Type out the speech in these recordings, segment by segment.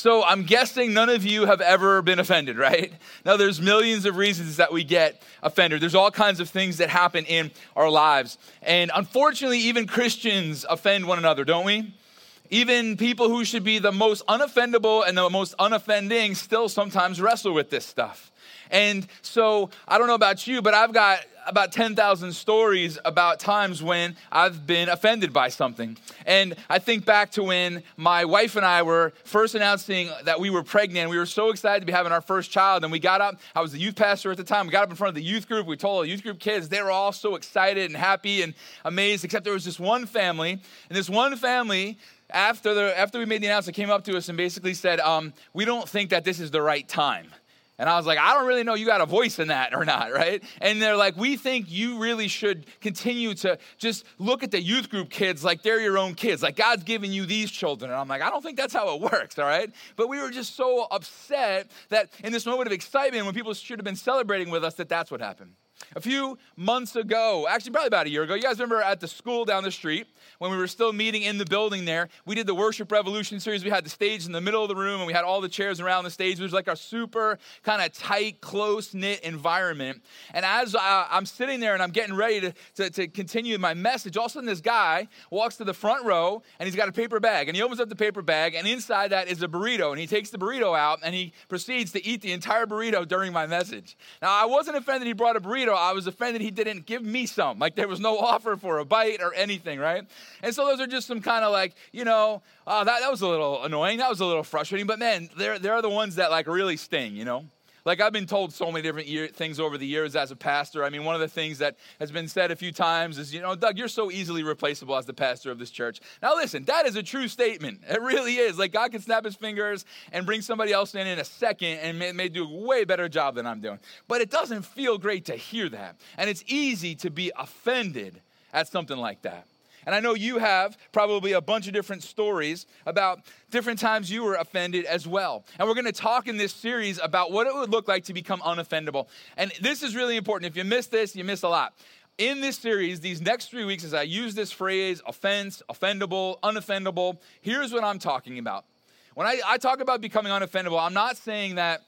So I'm guessing none of you have ever been offended, right? Now, there's millions of reasons that we get offended. There's all kinds of things that happen in our lives. And unfortunately, even Christians offend one another, don't we? Even people who should be the most unoffendable and the most unoffending still sometimes wrestle with this stuff. And so I don't know about you, but I've got about 10,000 stories about times when I've been offended by something. And I think back to when my wife and I were first announcing that we were pregnant. We were so excited to be having our first child. And we got up. I was the youth pastor at the time. We got up in front of the youth group. We told our youth group kids. They were all so excited and happy and amazed, except there was this one family. And this one family, after we made the announcement, came up to us and basically said, we don't think that this is the right time. And I was like, I don't really know you got a voice in that or not, right? And they're like, we think you really should continue to just look at the youth group kids like they're your own kids, like God's given you these children. And I'm like, I don't think that's how it works, all right? But we were just so upset that in this moment of excitement when people should have been celebrating with us, that's what happened. A few months ago, actually probably about a year ago, you guys remember at the school down the street when we were still meeting in the building there, we did the Worship Revolution series. We had the stage in the middle of the room and we had all the chairs around the stage. It was like our super kind of tight, close-knit environment. And as I'm sitting there and I'm getting ready to continue my message, all of a sudden this guy walks to the front row and he's got a paper bag. And he opens up the paper bag and inside that is a burrito. And he takes the burrito out and he proceeds to eat the entire burrito during my message. Now, I wasn't offended he brought a burrito. I was offended he didn't give me some. Like, there was no offer for a bite or anything, right? And so those are just some kind of like, that was a little annoying. That was a little frustrating. But, man, they're the ones that, like, really sting, you know? Like, I've been told so many different things over the years as a pastor. I mean, one of the things that has been said a few times is, Doug, you're so easily replaceable as the pastor of this church. Now, listen, that is a true statement. It really is. Like, God can snap his fingers and bring somebody else in a second and may do a way better job than I'm doing. But it doesn't feel great to hear that. And it's easy to be offended at something like that. And I know you have probably a bunch of different stories about different times you were offended as well. And we're going to talk in this series about what it would look like to become unoffendable. And this is really important. If you miss this, you miss a lot. In this series, these next 3 weeks, as I use this phrase, offense, offendable, unoffendable, here's what I'm talking about. When I talk about becoming unoffendable, I'm not saying that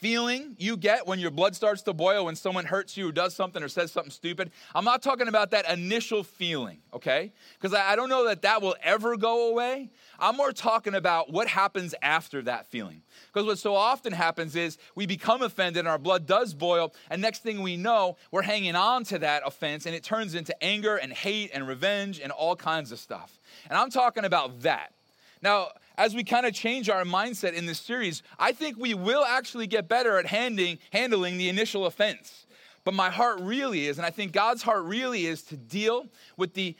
feeling you get when your blood starts to boil when someone hurts you or does something or says something stupid, I'm not talking about that initial feeling, okay? Because I don't know that will ever go away. I'm more talking about what happens after that feeling. Because what so often happens is we become offended and our blood does boil, and next thing we know, we're hanging on to that offense, and it turns into anger and hate and revenge and all kinds of stuff. And I'm talking about that. Now, as we kind of change our mindset in this series, I think we will actually get better at handling the initial offense. But my heart really is, and I think God's heart really is, to deal with the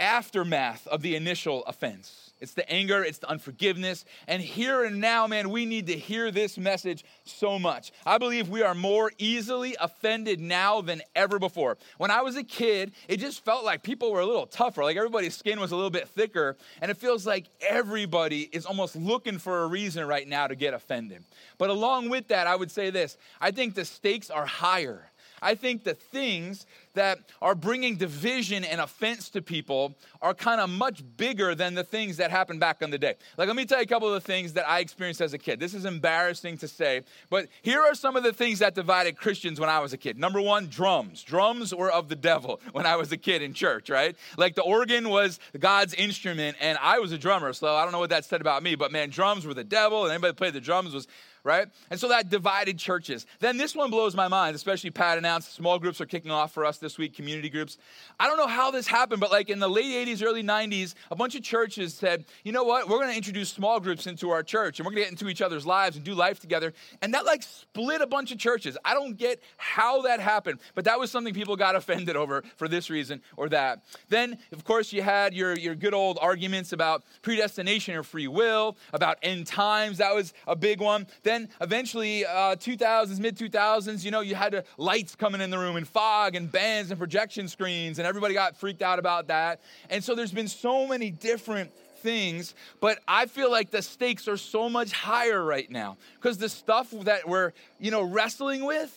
aftermath of the initial offense. It's the anger, it's the unforgiveness. And here and now, man, we need to hear this message so much. I believe we are more easily offended now than ever before. When I was a kid, it just felt like people were a little tougher, like everybody's skin was a little bit thicker. And it feels like everybody is almost looking for a reason right now to get offended. But along with that, I would say this. I think the stakes are higher. I think the things that are bringing division and offense to people are kind of much bigger than the things that happened back in the day. Like, let me tell you a couple of the things that I experienced as a kid. This is embarrassing to say, but here are some of the things that divided Christians when I was a kid. Number one, drums. Drums were of the devil when I was a kid in church, right? Like, the organ was God's instrument, and I was a drummer, so I don't know what that said about me, but man, drums were the devil, and anybody that played the drums was... right? And so that divided churches. Then this one blows my mind, especially Pat announced small groups are kicking off for us this week, community groups. I don't know how this happened, but like in the late 80s, early 90s, a bunch of churches said, you know what? We're going to introduce small groups into our church and we're going to get into each other's lives and do life together. And that like split a bunch of churches. I don't get how that happened, but that was something people got offended over for this reason or that. Then, of course, you had your good old arguments about predestination or free will, about end times. That was a big one. Then eventually, mid-2000s, you had lights coming in the room and fog and bands and projection screens, and everybody got freaked out about that. And so there's been so many different things, but I feel like the stakes are so much higher right now because the stuff that we're, wrestling with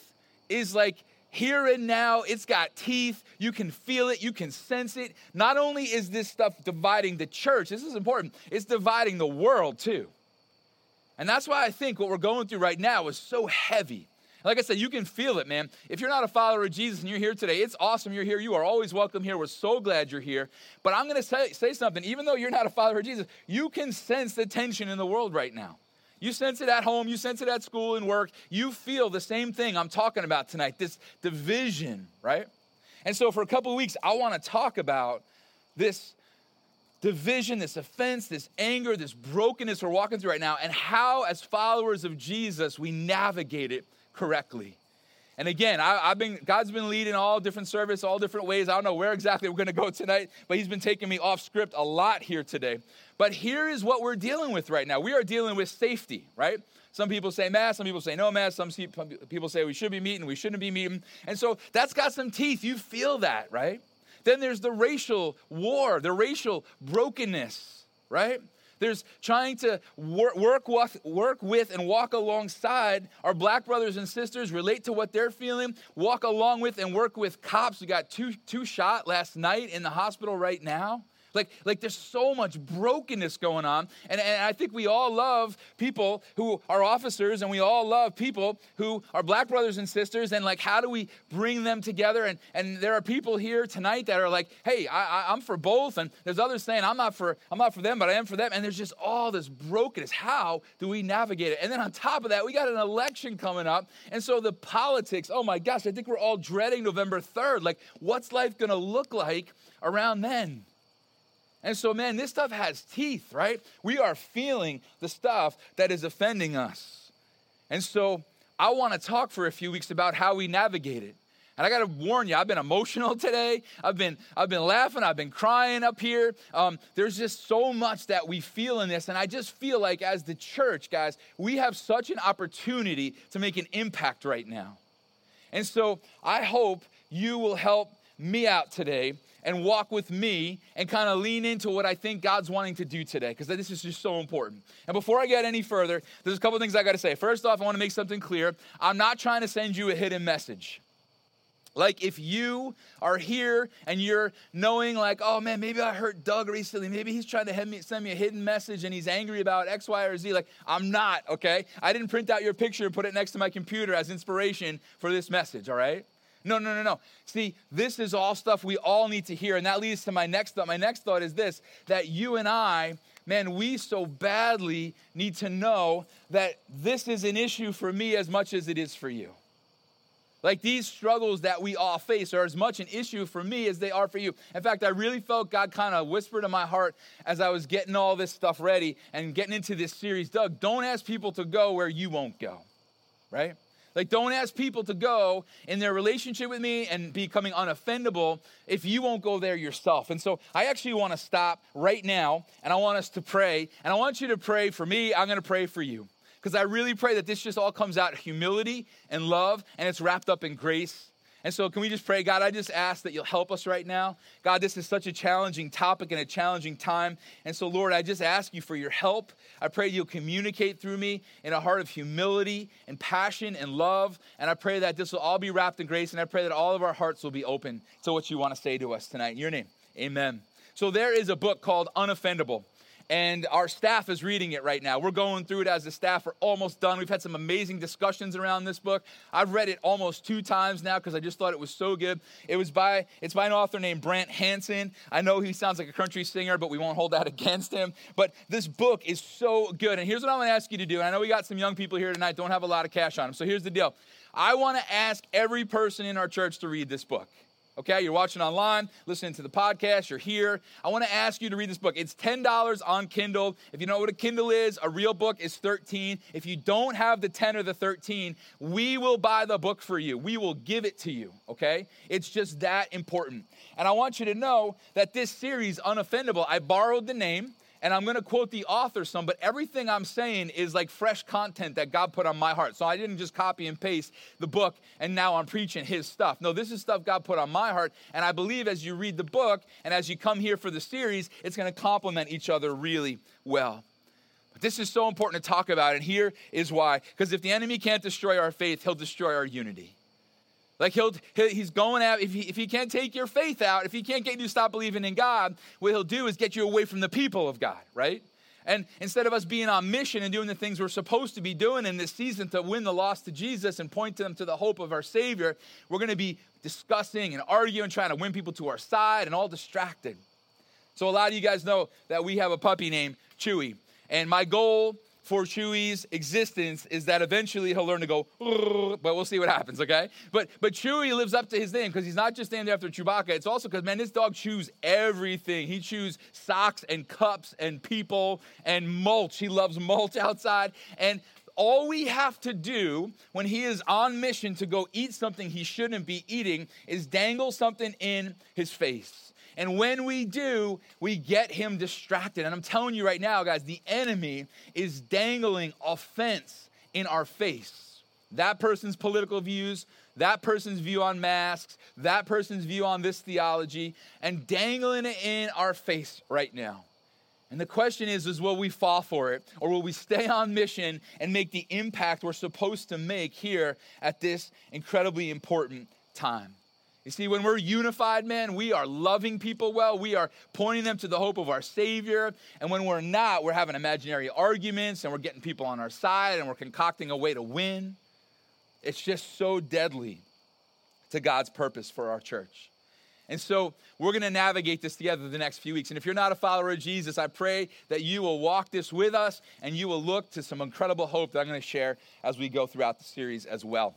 is like here and now. It's got teeth. You can feel it. You can sense it. Not only is this stuff dividing the church, this is important, it's dividing the world too. And that's why I think what we're going through right now is so heavy. Like I said, you can feel it, man. If you're not a follower of Jesus and you're here today, it's awesome you're here. You are always welcome here. We're so glad you're here. But I'm going to say something. Even though you're not a follower of Jesus, you can sense the tension in the world right now. You sense it at home. You sense it at school and work. You feel the same thing I'm talking about tonight, this division, right? And so for a couple of weeks, I want to talk about this division, this offense, this anger, this brokenness we're walking through right now, and how as followers of Jesus, we navigate it correctly. And again, God's been leading all different service, all different ways. I don't know where exactly we're going to go tonight, but he's been taking me off script a lot here today. But here is what we're dealing with right now. We are dealing with safety, right? Some people say mass, some people say no mass, some people say we should be meeting, we shouldn't be meeting. And so that's got some teeth. You feel that, right? Then there's the racial war, the racial brokenness, right? There's trying to work with and walk alongside our black brothers and sisters, relate to what they're feeling, walk along with and work with cops. We got two shot last night in the hospital right now. Like there's so much brokenness going on. And I think we all love people who are officers, and we all love people who are black brothers and sisters, and like, how do we bring them together? And there are people here tonight that are like, hey, I'm for both. And there's others saying, I'm not for them, but I am for them. And there's just all this brokenness. How do we navigate it? And then on top of that, we got an election coming up. And so the politics, oh my gosh, I think we're all dreading November 3rd. Like, what's life gonna look like around then? And so, man, this stuff has teeth, right? We are feeling the stuff that is offending us. And so I want to talk for a few weeks about how we navigate it. And I got to warn you, I've been emotional today. I've been laughing. I've been crying up here. There's just so much that we feel in this. And I just feel like as the church, guys, we have such an opportunity to make an impact right now. And so I hope you will help me out today and walk with me and kind of lean into what I think God's wanting to do today, because this is just so important. And before I get any further, there's a couple things I got to say. First off, I want to make something clear. I'm not trying to send you a hidden message. Like, if you are here and you're knowing like, oh man, maybe I hurt Doug recently. Maybe he's trying to send me a hidden message and he's angry about X, Y, or Z. Like, I'm not, okay? I didn't print out your picture and put it next to my computer as inspiration for this message, all right? No. See, this is all stuff we all need to hear, and that leads to my next thought. My next thought is this, that you and I, man, we so badly need to know that this is an issue for me as much as it is for you. Like, these struggles that we all face are as much an issue for me as they are for you. In fact, I really felt God kind of whispered in my heart as I was getting all this stuff ready and getting into this series, Doug, don't ask people to go where you won't go, right? Like, don't ask people to go in their relationship with me and becoming unoffendable if you won't go there yourself. And so I actually want to stop right now, and I want us to pray. And I want you to pray for me. I'm going to pray for you, because I really pray that this just all comes out of humility and love, and it's wrapped up in grace. And so can we just pray, God, I just ask that you'll help us right now. God, this is such a challenging topic and a challenging time. And so, Lord, I just ask you for your help. I pray you'll communicate through me in a heart of humility and passion and love. And I pray that this will all be wrapped in grace. And I pray that all of our hearts will be open to what you want to say to us tonight. In your name, amen. So there is a book called Unoffendable. And our staff is reading it right now. We're going through it as a staff. We're almost done. We've had some amazing discussions around this book. I've read it almost 2 times now because I just thought it was so good. It's by an author named Brant Hansen. I know he sounds like a country singer, but we won't hold that against him. But this book is so good. And here's what I'm going to ask you to do. And I know we got some young people here tonight, don't have a lot of cash on them. So here's the deal. I want to ask every person in our church to read this book. Okay, you're watching online, listening to the podcast, you're here. I want to ask you to read this book. It's $10 on Kindle. If you know what a Kindle is, a real book is $13. If you don't have the 10 or the 13, we will buy the book for you. We will give it to you, okay? It's just that important. And I want you to know that this series, Unoffendable, I borrowed the name, and I'm going to quote the author some, but everything I'm saying is like fresh content that God put on my heart. So I didn't just copy and paste the book and now I'm preaching his stuff. No, this is stuff God put on my heart. And I believe as you read the book and as you come here for the series, it's going to complement each other really well. But this is so important to talk about. And here is why. Because if the enemy can't destroy our faith, he'll destroy our unity. Like he's going out, if he can't take your faith out, if he can't get you to stop believing in God, what he'll do is get you away from the people of God, right? And instead of us being on mission and doing the things we're supposed to be doing in this season to win the lost to Jesus and point them to the hope of our Savior, we're going to be discussing and arguing, trying to win people to our side and all distracted. So a lot of you guys know that we have a puppy named Chewy. And my goal for Chewy's existence is that eventually he'll learn to go, but we'll see what happens, okay? But Chewy lives up to his name because he's not just named after Chewbacca. It's also because, man, this dog chews everything. He chews socks and cups and people and mulch. He loves mulch outside. And all we have to do when he is on mission to go eat something he shouldn't be eating is dangle something in his face. And when we do, we get him distracted. And I'm telling you right now, guys, the enemy is dangling offense in our face. That person's political views, that person's view on masks, that person's view on this theology, and dangling it in our face right now. And the question is will we fall for it? Or will we stay on mission and make the impact we're supposed to make here at this incredibly important time? You see, when we're unified, man, we are loving people well. We are pointing them to the hope of our Savior. And when we're not, we're having imaginary arguments and we're getting people on our side and we're concocting a way to win. It's just so deadly to God's purpose for our church. And so we're going to navigate this together the next few weeks. And if you're not a follower of Jesus, I pray that you will walk this with us and you will look to some incredible hope that I'm going to share as we go throughout the series as well.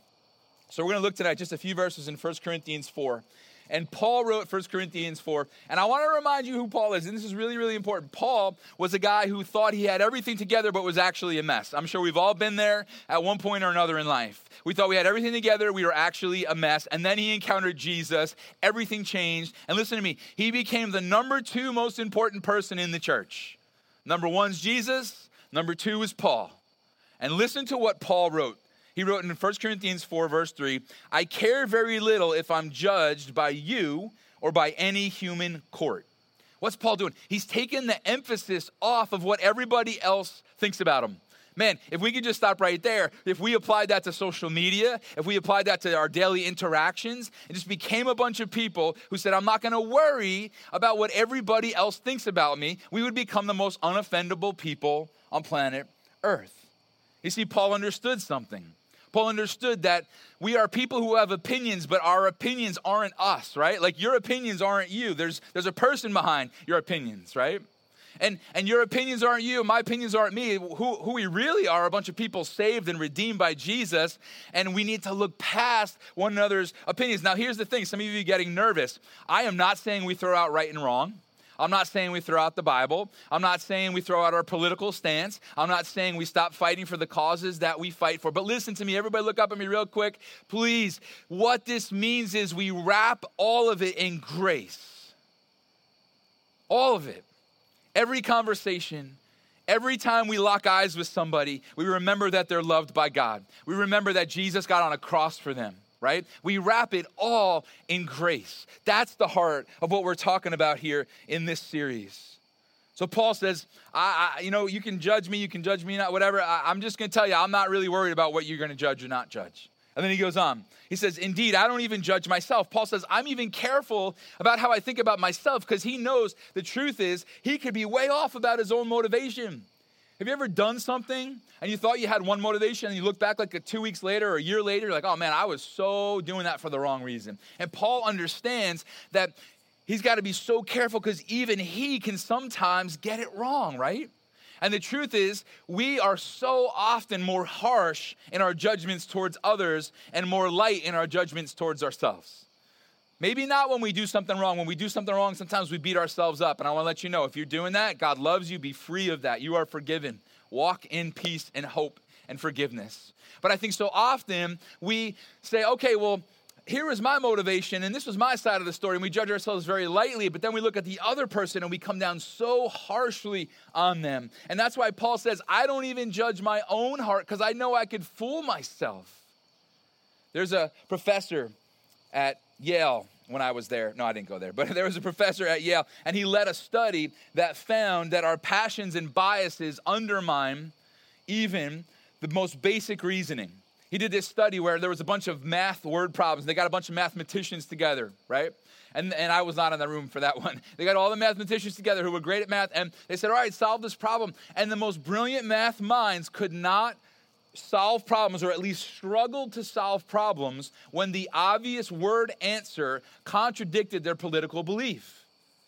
So we're going to look tonight just a few verses in 1 Corinthians 4. And Paul wrote 1 Corinthians 4. And I want to remind you who Paul is. And this is really, really important. Paul was a guy who thought he had everything together, but was actually a mess. I'm sure we've all been there at one point or another in life. We thought we had everything together. We were actually a mess. And then he encountered Jesus. Everything changed. And listen to me. He became the number 2 most important person in the church. Number 1's Jesus. Number 2 is Paul. And listen to what Paul wrote. He wrote in 1 Corinthians 4, verse 3, I care very little if I'm judged by you or by any human court. What's Paul doing? He's taken the emphasis off of what everybody else thinks about him. Man, if we could just stop right there, if we applied that to social media, if we applied that to our daily interactions, it just became a bunch of people who said, I'm not going to worry about what everybody else thinks about me. We would become the most unoffendable people on planet Earth. You see, Paul understood something. Paul understood that we are people who have opinions, but our opinions aren't us, right? Like your opinions aren't you. There's a person behind your opinions, right? And your opinions aren't you. My opinions aren't me. Who we really are a bunch of people saved and redeemed by Jesus. And we need to look past one another's opinions. Now, here's the thing. Some of you are getting nervous. I am not saying we throw out right and wrong. I'm not saying we throw out the Bible. I'm not saying we throw out our political stance. I'm not saying we stop fighting for the causes that we fight for. But listen to me, everybody look up at me real quick, please. What this means is we wrap all of it in grace. All of it. Every conversation, every time we lock eyes with somebody, we remember that they're loved by God. We remember that Jesus got on a cross for them. Right? We wrap it all in grace. That's the heart of what we're talking about here in this series. So Paul says, I you can judge me, not, whatever. I'm just going to tell you, I'm not really worried about what you're going to judge or not judge. And then he goes on. He says, indeed, I don't even judge myself. Paul says, I'm even careful about how I think about myself because he knows the truth is he could be way off about his own motivation. Have you ever done something and you thought you had one motivation and you look back like 2 weeks later or a year later, you're like, oh man, I was so doing that for the wrong reason. And Paul understands that he's got to be so careful because even he can sometimes get it wrong, right? And the truth is we are so often more harsh in our judgments towards others and more light in our judgments towards ourselves. Maybe not when we do something wrong. When we do something wrong, sometimes we beat ourselves up. And I want to let you know, if you're doing that, God loves you. Be free of that. You are forgiven. Walk in peace and hope and forgiveness. But I think so often we say, okay, well, here is my motivation, and this was my side of the story, and we judge ourselves very lightly, but then we look at the other person and we come down so harshly on them. And that's why Paul says, I don't even judge my own heart because I know I could fool myself. There's a professor at Yale, when I was there. No, I didn't go there, but there was a professor at Yale, and he led a study that found that our passions and biases undermine even the most basic reasoning. He did this study where there was a bunch of math word problems. They got a bunch of mathematicians together, right? And I was not in the room for that one. They got all the mathematicians together who were great at math, and they said, all right, solve this problem. And the most brilliant math minds could not solve problems, or at least struggled to solve problems, when the obvious word answer contradicted their political belief.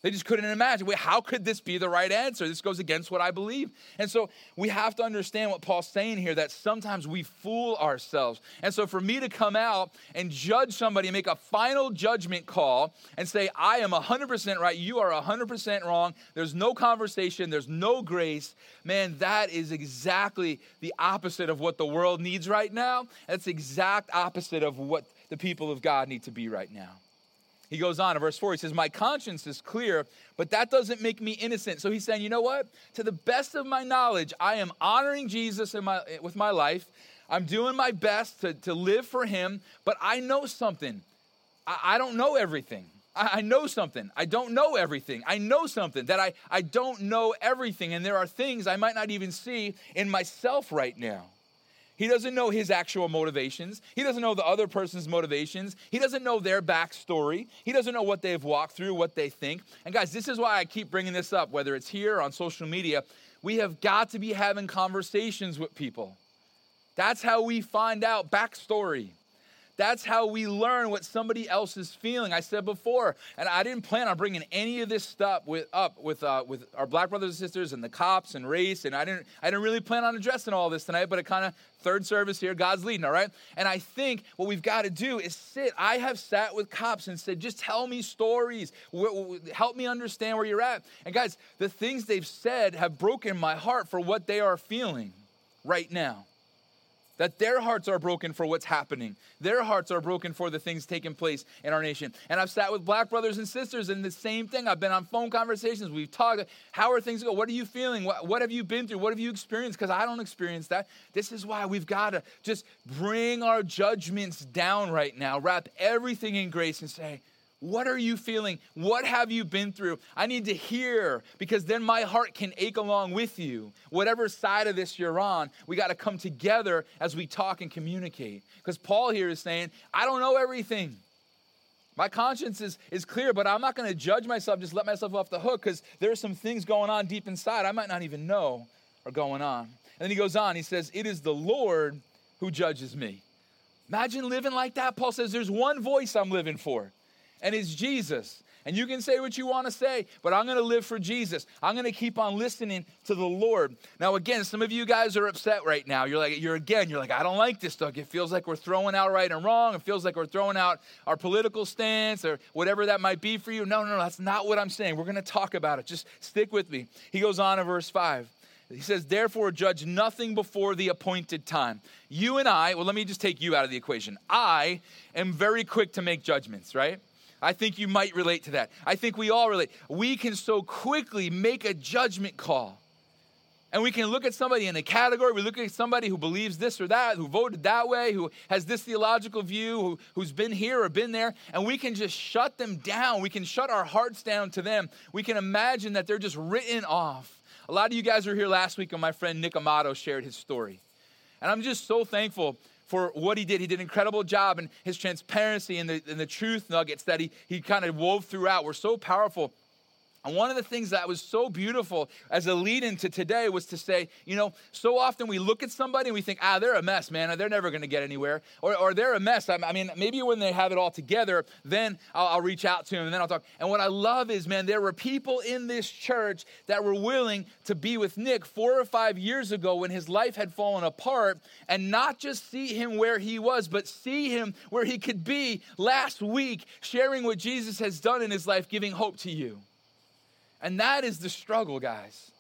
They just couldn't imagine, wait, how could this be the right answer? This goes against what I believe. And so we have to understand what Paul's saying here, that sometimes we fool ourselves. And so for me to come out and judge somebody, make a final judgment call and say, I am 100% right, you are 100% wrong, there's no conversation, there's no grace, man, that is exactly the opposite of what the world needs right now. That's the exact opposite of what the people of God need to be right now. He goes on in verse 4, he says, my conscience is clear, but that doesn't make me innocent. So he's saying, you know what? To the best of my knowledge, I am honoring Jesus with my life. I'm doing my best to live for him, but I know something. I don't know everything. I know something. I don't know everything. I know something that I don't know everything. And there are things I might not even see in myself right now. He doesn't know his actual motivations. He doesn't know the other person's motivations. He doesn't know their backstory. He doesn't know what they've walked through, what they think. And guys, this is why I keep bringing this up, whether it's here or on social media. We have got to be having conversations with people. That's how we find out backstory. That's how we learn what somebody else is feeling. I said before, and I didn't plan on bringing any of this stuff with our black brothers and sisters and the cops and race, and I didn't really plan on addressing all this tonight, but it kind of third service here, God's leading, all right? And I think what we've got to do is sit. I have sat with cops and said, just tell me stories. Help me understand where you're at. And guys, the things they've said have broken my heart for what they are feeling right now. That their hearts are broken for what's happening. Their hearts are broken for the things taking place in our nation. And I've sat with black brothers and sisters and the same thing. I've been on phone conversations. We've talked, how are things going? What are you feeling? What have you been through? What have you experienced? Because I don't experience that. This is why we've got to just bring our judgments down right now, wrap everything in grace and say, what are you feeling? What have you been through? I need to hear, because then my heart can ache along with you. Whatever side of this you're on, we got to come together as we talk and communicate. Because Paul here is saying, I don't know everything. My conscience is clear, but I'm not going to judge myself, just let myself off the hook, because there are some things going on deep inside I might not even know are going on. And then he goes on, he says, it is the Lord who judges me. Imagine living like that. Paul says, there's one voice I'm living for. And it's Jesus. And you can say what you want to say, but I'm going to live for Jesus. I'm going to keep on listening to the Lord. Now, again, some of you guys are upset right now. You're like, I don't like this stuff. It feels like we're throwing out right and wrong. It feels like we're throwing out our political stance or whatever that might be for you. No, that's not what I'm saying. We're going to talk about it. Just stick with me. He goes on in verse 5. He says, therefore, judge nothing before the appointed time. You and I, well, let me just take you out of the equation. I am very quick to make judgments, right? I think you might relate to that. I think we all relate. We can so quickly make a judgment call. And we can look at somebody in a category. We look at somebody who believes this or that, who voted that way, who has this theological view, who's been here or been there. And we can just shut them down. We can shut our hearts down to them. We can imagine that they're just written off. A lot of you guys were here last week when my friend Nick Amato shared his story. And I'm just so thankful for what he did. He did an incredible job, and his transparency and the truth nuggets that he kind of wove throughout were so powerful. And one of the things that was so beautiful as a lead-in to today was to say, you know, so often we look at somebody and we think, they're a mess, man. They're never going to get anywhere. Or they're a mess. I mean, maybe when they have it all together, then I'll reach out to them and then I'll talk. And what I love is, man, there were people in this church that were willing to be with Nick 4 or 5 years ago when his life had fallen apart, and not just see him where he was, but see him where he could be last week, sharing what Jesus has done in his life, giving hope to you. And that is the struggle, guys.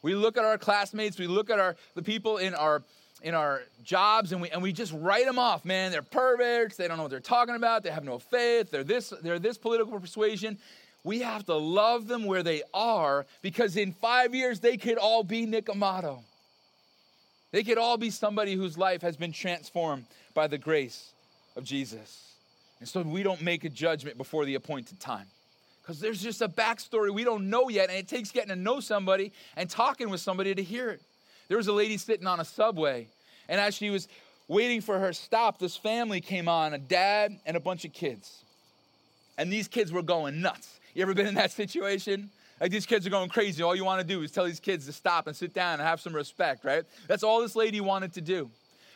We look at our classmates, we look at the people in our jobs, and we just write them off, man. They're perverts, they don't know what they're talking about, they have no faith, they're this political persuasion. We have to love them where they are, because in 5 years they could all be Nick Amato. They could all be somebody whose life has been transformed by the grace of Jesus. And so we don't make a judgment before the appointed time. Because there's just a backstory we don't know yet, and it takes getting to know somebody and talking with somebody to hear it. There was a lady sitting on a subway, and as she was waiting for her stop, this family came on, a dad and a bunch of kids. And these kids were going nuts. You ever been in that situation? Like, these kids are going crazy. All you want to do is tell these kids to stop and sit down and have some respect, right? That's all this lady wanted to do.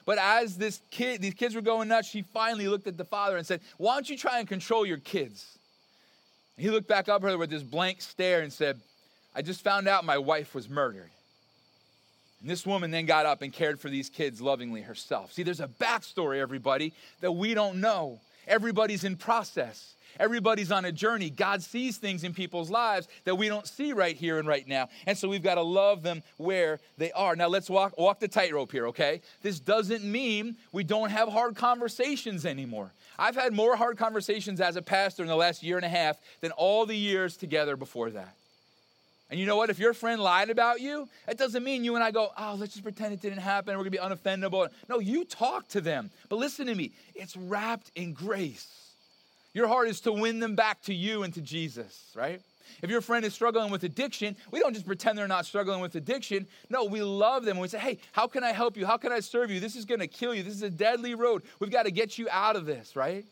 But as these kids were going nuts, she finally looked at the father and said, "Why don't you try and control your kids?" And he looked back up at her with this blank stare and said, "I just found out my wife was murdered." And this woman then got up and cared for these kids lovingly herself. See, there's a backstory, everybody, that we don't know. Everybody's in process. Everybody's on a journey. God sees things in people's lives that we don't see right here and right now. And so we've got to love them where they are. Now let's walk the tightrope here, okay? This doesn't mean we don't have hard conversations anymore. I've had more hard conversations as a pastor in the last year and a half than all the years together before that. And you know what? If your friend lied about you, it doesn't mean you and I go, "Oh, let's just pretend it didn't happen. We're going to be unoffendable." No, you talk to them. But listen to me. It's wrapped in grace. Your heart is to win them back to you and to Jesus, right? If your friend is struggling with addiction, we don't just pretend they're not struggling with addiction. No, we love them. We say, "Hey, how can I help you? How can I serve you? This is going to kill you. This is a deadly road. We've got to get you out of this," right?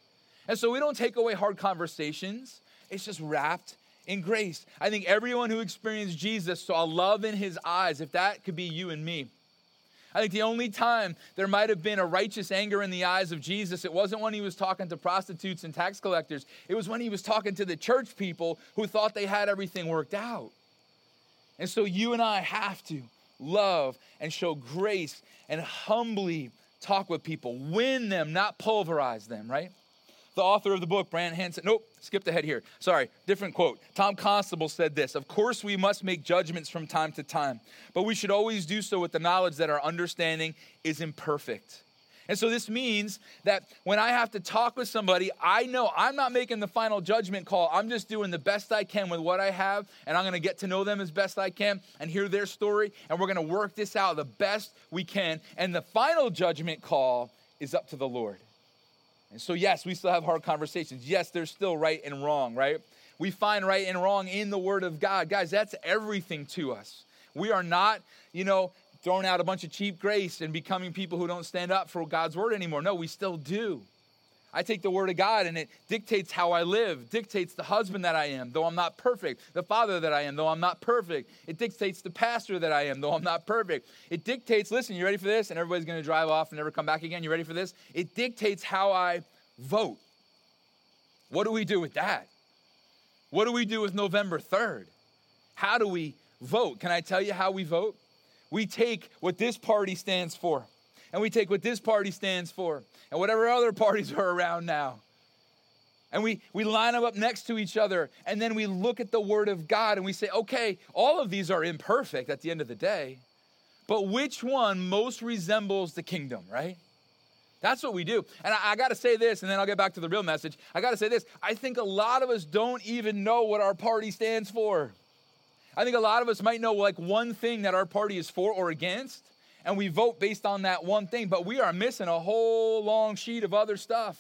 And so we don't take away hard conversations. It's just wrapped in grace. I think everyone who experienced Jesus saw love in his eyes, if that could be you and me. I think the only time there might have been a righteous anger in the eyes of Jesus, it wasn't when he was talking to prostitutes and tax collectors. It was when he was talking to the church people who thought they had everything worked out. And so you and I have to love and show grace and humbly talk with people. Win them, not pulverize them, right? The author of the book, Brant Hansen, skipped ahead here. Sorry, different quote. Tom Constable said this: "Of course, we must make judgments from time to time, but we should always do so with the knowledge that our understanding is imperfect." And so this means that when I have to talk with somebody, I know I'm not making the final judgment call. I'm just doing the best I can with what I have, and I'm going to get to know them as best I can and hear their story, and we're going to work this out the best we can. And the final judgment call is up to the Lord. And so, yes, we still have hard conversations. Yes, there's still right and wrong, right? We find right and wrong in the Word of God. Guys, that's everything to us. We are not, throwing out a bunch of cheap grace and becoming people who don't stand up for God's Word anymore. No, we still do. I take the Word of God and it dictates how I live, dictates the husband that I am, though I'm not perfect, the father that I am, though I'm not perfect. It dictates the pastor that I am, though I'm not perfect. It dictates, listen, you ready for this? And everybody's going to drive off and never come back again. You ready for this? It dictates how I vote. What do we do with that? What do we do with November 3rd? How do we vote? Can I tell you how we vote? We take what this party stands for. And we take what this party stands for and whatever other parties are around now. And we line them up next to each other. And then we look at the Word of God and we say, okay, all of these are imperfect at the end of the day, but which one most resembles the kingdom, right? That's what we do. And I got to say this, and then I'll get back to the real message. I got to say this. I think a lot of us don't even know what our party stands for. I think a lot of us might know like one thing that our party is for or against, and we vote based on that one thing, but we are missing a whole long sheet of other stuff.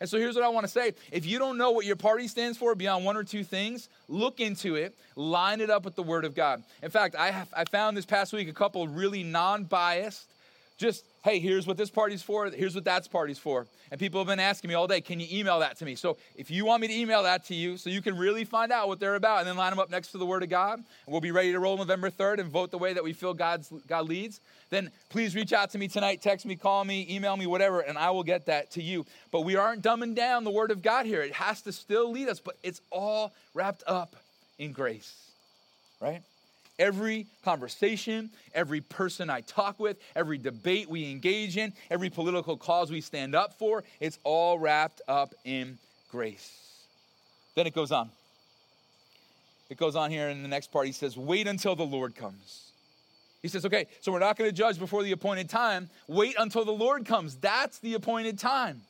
And so here's what I want to say. If you don't know what your party stands for beyond one or two things, look into it, line it up with the Word of God. In fact, I found this past week a couple really non-biased, just, hey, here's what this party's for, here's what that party's for. And people have been asking me all day, can you email that to me? So if you want me to email that to you so you can really find out what they're about and then line them up next to the Word of God, and we'll be ready to roll November 3rd and vote the way that we feel God leads, then please reach out to me tonight, text me, call me, email me, whatever, and I will get that to you. But we aren't dumbing down the Word of God here. It has to still lead us, but it's all wrapped up in grace, right? Every conversation, every person I talk with, every debate we engage in, every political cause we stand up for, it's all wrapped up in grace. Then it goes on. It goes on here in the next part. He says, wait until the Lord comes. He says, okay, so we're not going to judge before the appointed time. Wait until the Lord comes. That's the appointed time.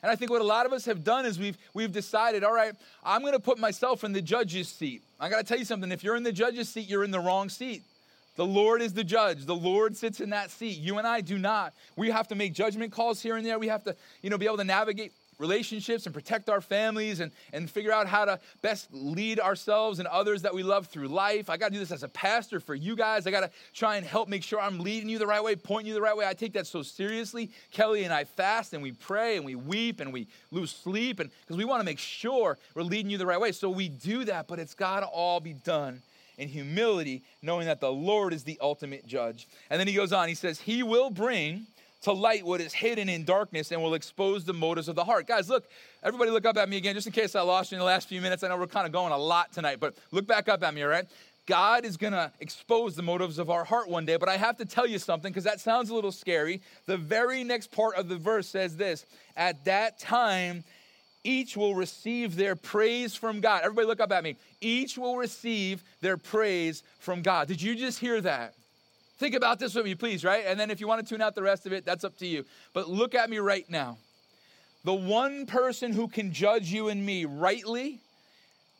And I think what a lot of us have done is we've decided, all right, I'm going to put myself in the judge's seat. I got to tell you something. If you're in the judge's seat, you're in the wrong seat. The Lord is the judge. The Lord sits in that seat. You and I do not. We have to make judgment calls here and there. We have to, be able to navigate relationships and protect our families and figure out how to best lead ourselves and others that we love through life. I got to do this as a pastor for you guys. I got to try and help make sure I'm leading you the right way, pointing you the right way. I take that so seriously. Kelly and I fast and we pray and we weep and we lose sleep and because we want to make sure we're leading you the right way. So we do that, but it's got to all be done in humility, knowing that the Lord is the ultimate judge. And then he goes on, he says, he will bring to light what is hidden in darkness and will expose the motives of the heart. Guys, look, everybody look up at me again, just in case I lost you in the last few minutes. I know we're kind of going a lot tonight, but look back up at me, all right? God is gonna expose the motives of our heart one day, but I have to tell you something because that sounds a little scary. The very next part of the verse says this, at that time, each will receive their praise from God. Everybody look up at me. Each will receive their praise from God. Did you just hear that? Think about this with me, please, right? And then if you want to tune out the rest of it, that's up to you. But look at me right now. The one person who can judge you and me rightly,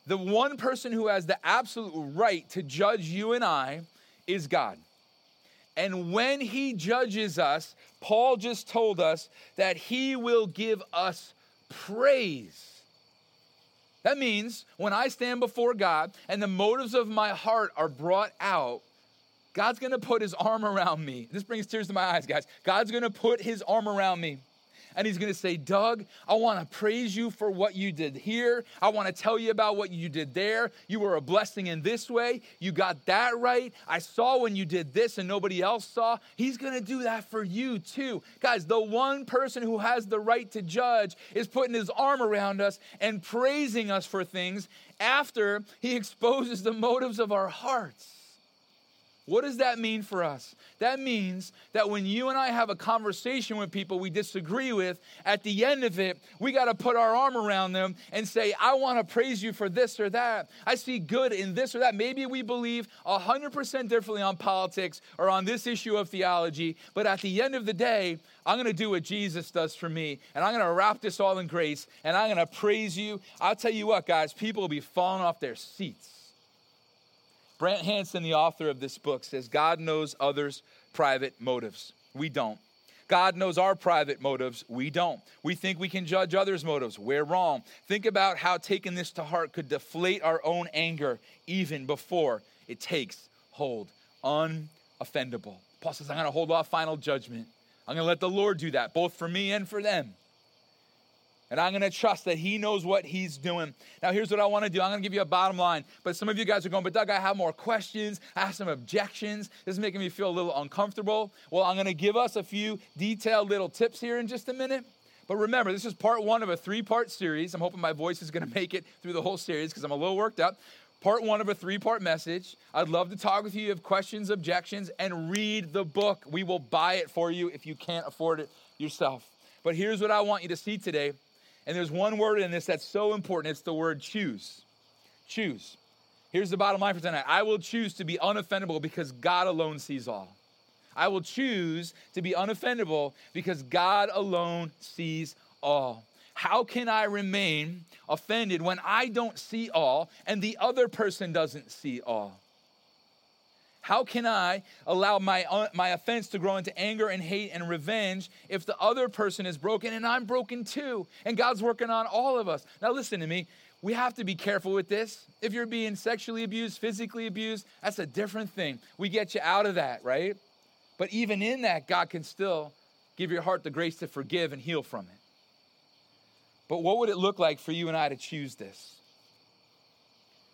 the one person who has the absolute right to judge you and I is God. And when he judges us, Paul just told us that he will give us praise. That means when I stand before God and the motives of my heart are brought out, God's going to put his arm around me. This brings tears to my eyes, guys. God's going to put his arm around me. And he's going to say, Doug, I want to praise you for what you did here. I want to tell you about what you did there. You were a blessing in this way. You got that right. I saw when you did this and nobody else saw. He's going to do that for you too. Guys, the one person who has the right to judge is putting his arm around us and praising us for things after he exposes the motives of our hearts. What does that mean for us? That means that when you and I have a conversation with people we disagree with, at the end of it, we got to put our arm around them and say, I want to praise you for this or that. I see good in this or that. Maybe we believe 100% differently on politics or on this issue of theology, but at the end of the day, I'm going to do what Jesus does for me, and I'm going to wrap this all in grace, and I'm going to praise you. I'll tell you what, guys, people will be falling off their seats. Brant Hansen, the author of this book, says, God knows others' private motives. We don't. God knows our private motives. We don't. We think we can judge others' motives. We're wrong. Think about how taking this to heart could deflate our own anger even before it takes hold. Unoffendable. Paul says, I'm going to hold off final judgment. I'm going to let the Lord do that, both for me and for them. And I'm going to trust that he knows what he's doing. Now, here's what I want to do. I'm going to give you a bottom line. But some of you guys are going, but Doug, I have more questions. I have some objections. This is making me feel a little uncomfortable. Well, I'm going to give us a few detailed little tips here in just a minute. But remember, this is part one of a three-part series. I'm hoping my voice is going to make it through the whole series because I'm a little worked up. Part one of a three-part message. I'd love to talk with you. You have questions, objections, and read the book. We will buy it for you if you can't afford it yourself. But here's what I want you to see today. And there's one word in this that's so important. It's the word choose. Choose. Here's the bottom line for tonight. I will choose to be unoffendable because God alone sees all. I will choose to be unoffendable because God alone sees all. How can I remain offended when I don't see all and the other person doesn't see all? How can I allow my offense to grow into anger and hate and revenge if the other person is broken and I'm broken too? And God's working on all of us. Now listen to me. We have to be careful with this. If you're being sexually abused, physically abused, that's a different thing. We get you out of that, right? But even in that, God can still give your heart the grace to forgive and heal from it. But what would it look like for you and I to choose this?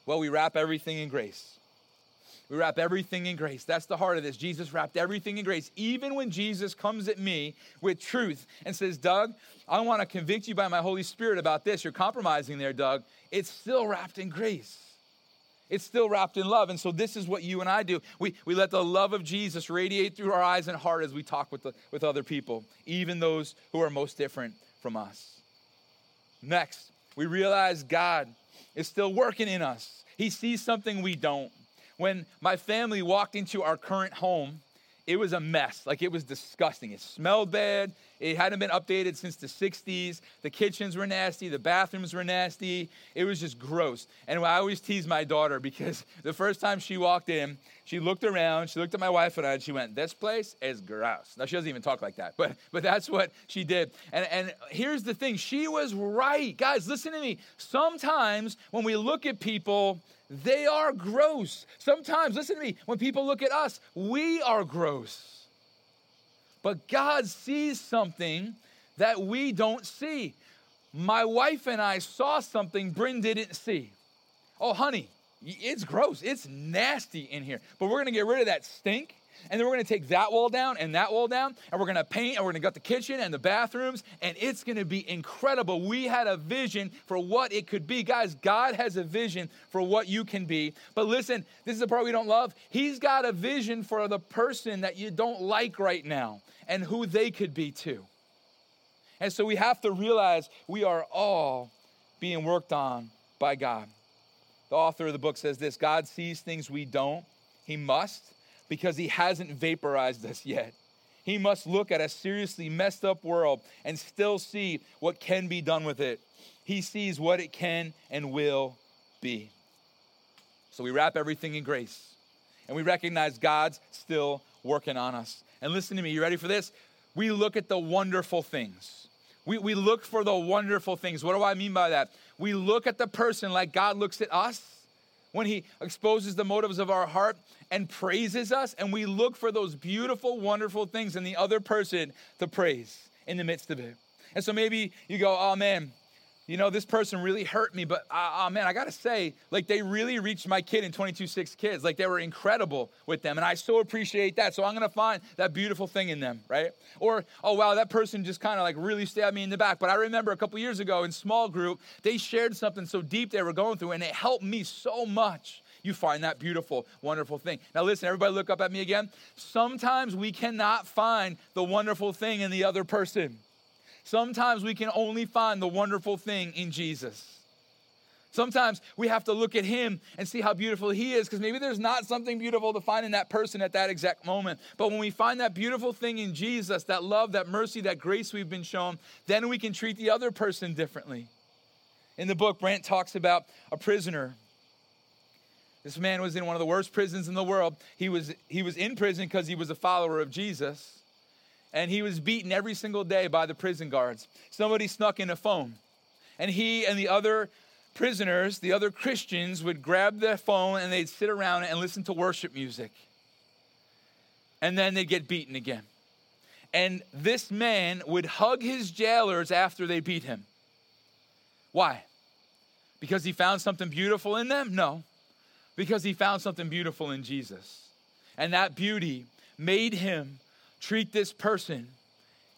Well, we wrap everything in grace. We wrap everything in grace. That's the heart of this. Jesus wrapped everything in grace. Even when Jesus comes at me with truth and says, Doug, I want to convict you by my Holy Spirit about this. You're compromising there, Doug. It's still wrapped in grace. It's still wrapped in love. And so this is what you and I do. We let the love of Jesus radiate through our eyes and heart as we talk with other people, even those who are most different from us. Next, we realize God is still working in us. He sees something we don't. When my family walked into our current home, It was a mess. Like, it was disgusting. It smelled bad. It hadn't been updated since the 60s. The kitchens were nasty. The bathrooms were nasty. It was just gross. And I always tease my daughter because the first time she walked in, she looked around. She looked at my wife and I, and she went, "This place is gross." Now, she doesn't even talk like that, but that's what she did. And here's the thing. She was right. Guys, listen to me. Sometimes when we look at people, they are gross. Sometimes, listen to me, when people look at us, we are gross. But God sees something that we don't see. My wife and I saw something Bryn didn't see. "Oh, honey, it's gross. It's nasty in here. But we're going to get rid of that stink. And then we're going to take that wall down, and we're going to paint, and we're going to gut the kitchen and the bathrooms, and it's going to be incredible." We had a vision for what it could be. Guys, God has a vision for what you can be. But listen, this is the part we don't love. He's got a vision for the person that you don't like right now and who they could be too. And so we have to realize we are all being worked on by God. The author of the book says this: God sees things we don't. He must, because he hasn't vaporized us yet. He must look at a seriously messed up world and still see what can be done with it. He sees what it can and will be. So we wrap everything in grace, and we recognize God's still working on us. And listen to me, you ready for this? We look at the wonderful things. We look for the wonderful things. What do I mean by that? We look at the person like God looks at us, when he exposes the motives of our heart and praises us, and we look for those beautiful, wonderful things in the other person to praise in the midst of it. And so maybe you go, "Oh man, you know, this person really hurt me, but oh man, I gotta say, like, they really reached my kid in 22-6 Kids. Like, they were incredible with them, and I so appreciate that. So I'm gonna find that beautiful thing in them," right? Or, "Oh wow, that person just kind of like really stabbed me in the back. But I remember a couple years ago in small group, they shared something so deep they were going through, and it helped me so much." You find that beautiful, wonderful thing. Now listen, everybody look up at me again. Sometimes we cannot find the wonderful thing in the other person. Sometimes we can only find the wonderful thing in Jesus. Sometimes we have to look at him and see how beautiful he is, because maybe there's not something beautiful to find in that person at that exact moment. But when we find that beautiful thing in Jesus, that love, that mercy, that grace we've been shown, then we can treat the other person differently. In the book, Brant talks about a prisoner. This man was in one of the worst prisons in the world. He was in prison because he was a follower of Jesus. And he was beaten every single day by the prison guards. Somebody snuck in a phone. And he and the other prisoners, the other Christians, would grab their phone and they'd sit around it and listen to worship music. And then they'd get beaten again. And this man would hug his jailers after they beat him. Why? Because he found something beautiful in them? No. Because he found something beautiful in Jesus. And that beauty made him treat this person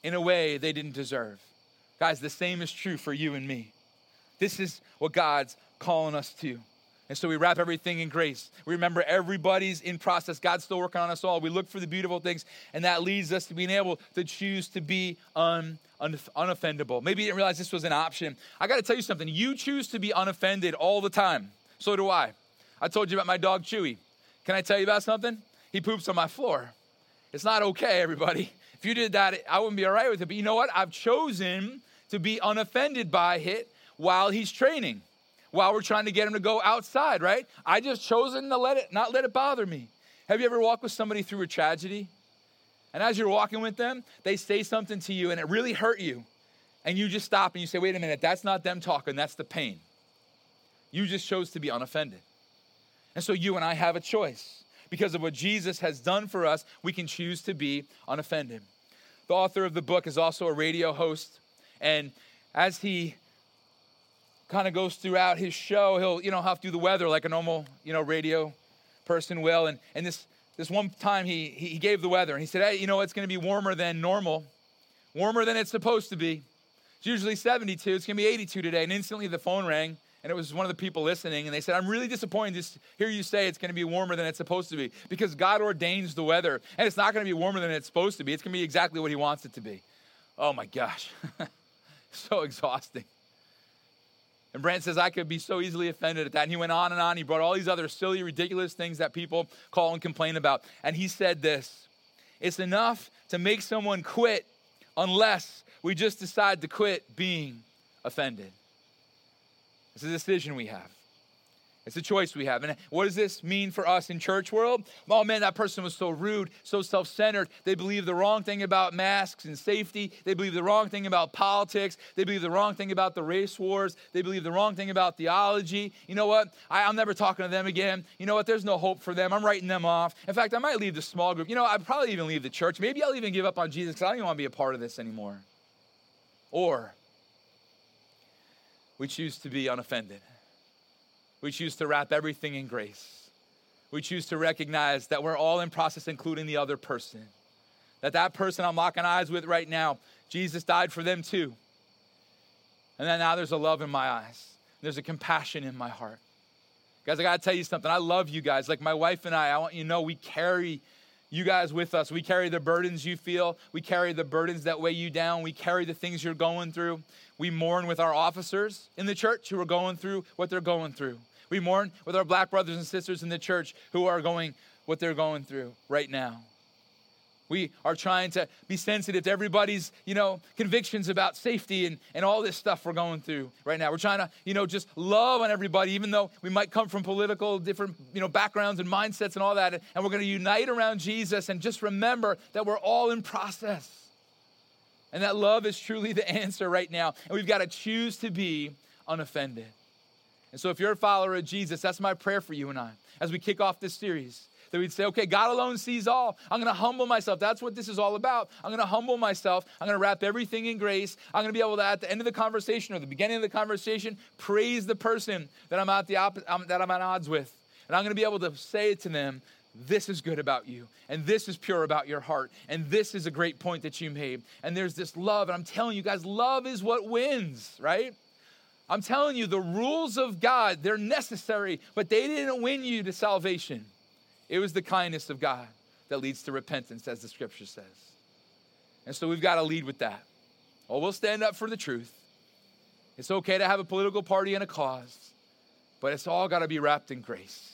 in a way they didn't deserve. Guys, the same is true for you and me. This is what God's calling us to. And so we wrap everything in grace. We remember everybody's in process. God's still working on us all. We look for the beautiful things, and that leads us to being able to choose to be unoffendable. Maybe you didn't realize this was an option. I got to tell you something. You choose to be unoffended all the time. So do I. I told you about my dog, Chewy. Can I tell you about something? He poops on my floor. It's not okay, everybody. If you did that, I wouldn't be all right with it. But you know what? I've chosen to be unoffended by it while he's training, while we're trying to get him to go outside, right? I just chosen to not let it bother me. Have you ever walked with somebody through a tragedy? And as you're walking with them, they say something to you and it really hurt you. And you just stop and you say, "Wait a minute, that's not them talking, that's the pain." You just chose to be unoffended. And so you and I have a choice. Because of what Jesus has done for us, we can choose to be unoffended. The author of the book is also a radio host. And as he kind of goes throughout his show, he'll, have to do the weather like a normal, radio person will. And this one time he gave the weather. And he said, "Hey, it's going to be warmer than normal, warmer than it's supposed to be. It's usually 72. It's going to be 82 today." And instantly the phone rang. And it was one of the people listening, and they said, "I'm really disappointed to hear you say it's going to be warmer than it's supposed to be, because God ordains the weather, and it's not going to be warmer than it's supposed to be. It's going to be exactly what he wants it to be." Oh, my gosh. So exhausting. And Brant says, "I could be so easily offended at that." And he went on and on. He brought all these other silly, ridiculous things that people call and complain about. And he said this. It's enough to make someone quit unless we just decide to quit being offended. It's a decision we have. It's a choice we have. And what does this mean for us in church world? Oh man, that person was so rude, so self-centered. They believe the wrong thing about masks and safety. They believe the wrong thing about politics. They believe the wrong thing about the race wars. They believe the wrong thing about theology. You know what? I'm never talking to them again. You know what? There's no hope for them. I'm writing them off. In fact, I might leave the small group. You know, I'd probably even leave the church. Maybe I'll even give up on Jesus because I don't even want to be a part of this anymore. Or we choose to be unoffended. We choose to wrap everything in grace. We choose to recognize that we're all in process, including the other person. That person I'm locking eyes with right now, Jesus died for them too. And then now there's a love in my eyes. There's a compassion in my heart. Guys, I gotta tell you something. I love you guys. Like my wife and I want you to know we carry you guys with us. We carry the burdens you feel. We carry the burdens that weigh you down. We carry the things you're going through. We mourn with our officers in the church who are going through what they're going through. We mourn with our black brothers and sisters in the church who are going what they're going through right now. We are trying to be sensitive to everybody's, convictions about safety and all this stuff we're going through right now. We're trying to, just love on everybody, even though we might come from political different, backgrounds and mindsets and all that. And we're going to unite around Jesus and just remember that we're all in process. And that love is truly the answer right now. And we've got to choose to be unoffended. And so if you're a follower of Jesus, that's my prayer for you and I as we kick off this series. That we'd say, okay, God alone sees all. I'm going to humble myself. That's what this is all about. I'm going to humble myself. I'm going to wrap everything in grace. I'm going to be able to, at the end of the conversation or the beginning of the conversation, praise the person that I'm at odds with. And I'm going to be able to say to them, this is good about you. And this is pure about your heart. And this is a great point that you made. And there's this love. And I'm telling you guys, love is what wins, right? I'm telling you, the rules of God, they're necessary, but they didn't win you to salvation. It was the kindness of God that leads to repentance, as the scripture says. And so we've got to lead with that. Oh, we'll stand up for the truth. It's okay to have a political party and a cause, but it's all got to be wrapped in grace.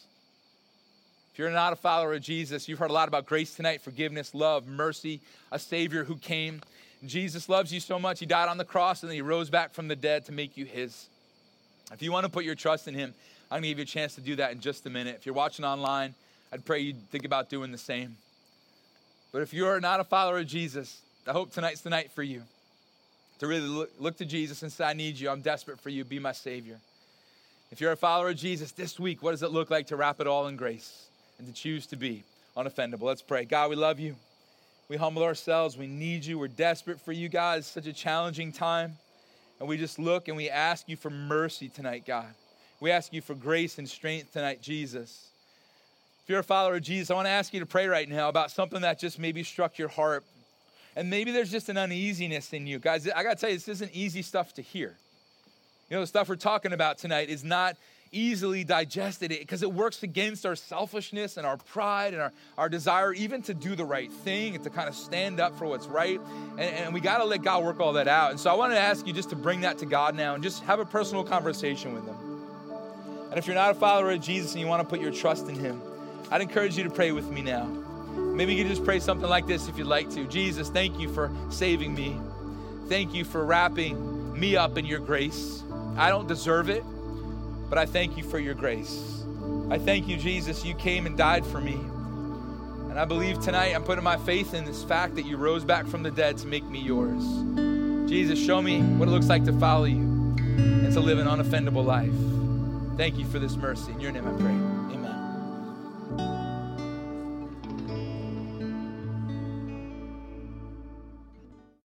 If you're not a follower of Jesus, you've heard a lot about grace tonight, forgiveness, love, mercy, a Savior who came. Jesus loves you so much. He died on the cross and then he rose back from the dead to make you his. If you want to put your trust in him, I'm going to give you a chance to do that in just a minute. If you're watching online, I'd pray you'd think about doing the same. But if you're not a follower of Jesus, I hope tonight's the night for you to really look to Jesus and say, I need you. I'm desperate for you. Be my Savior. If you're a follower of Jesus this week, what does it look like to wrap it all in grace and to choose to be unoffendable? Let's pray. God, we love you. We humble ourselves. We need you. We're desperate for you, God. It's such a challenging time. And we just look and we ask you for mercy tonight, God. We ask you for grace and strength tonight, Jesus. If you're a follower of Jesus, I want to ask you to pray right now about something that just maybe struck your heart. And maybe there's just an uneasiness in you. Guys, I got to tell you, this isn't easy stuff to hear. The stuff we're talking about tonight is not easily digested because it works against our selfishness and our pride and our desire even to do the right thing and to kind of stand up for what's right. And we got to let God work all that out. And so I want to ask you just to bring that to God now and just have a personal conversation with him. And if you're not a follower of Jesus and you want to put your trust in him, I'd encourage you to pray with me now. Maybe you could just pray something like this if you'd like to. Jesus, thank you for saving me. Thank you for wrapping me up in your grace. I don't deserve it, but I thank you for your grace. I thank you, Jesus, you came and died for me. And I believe tonight I'm putting my faith in this fact that you rose back from the dead to make me yours. Jesus, show me what it looks like to follow you and to live an unoffendable life. Thank you for this mercy. In your name I pray. Amen.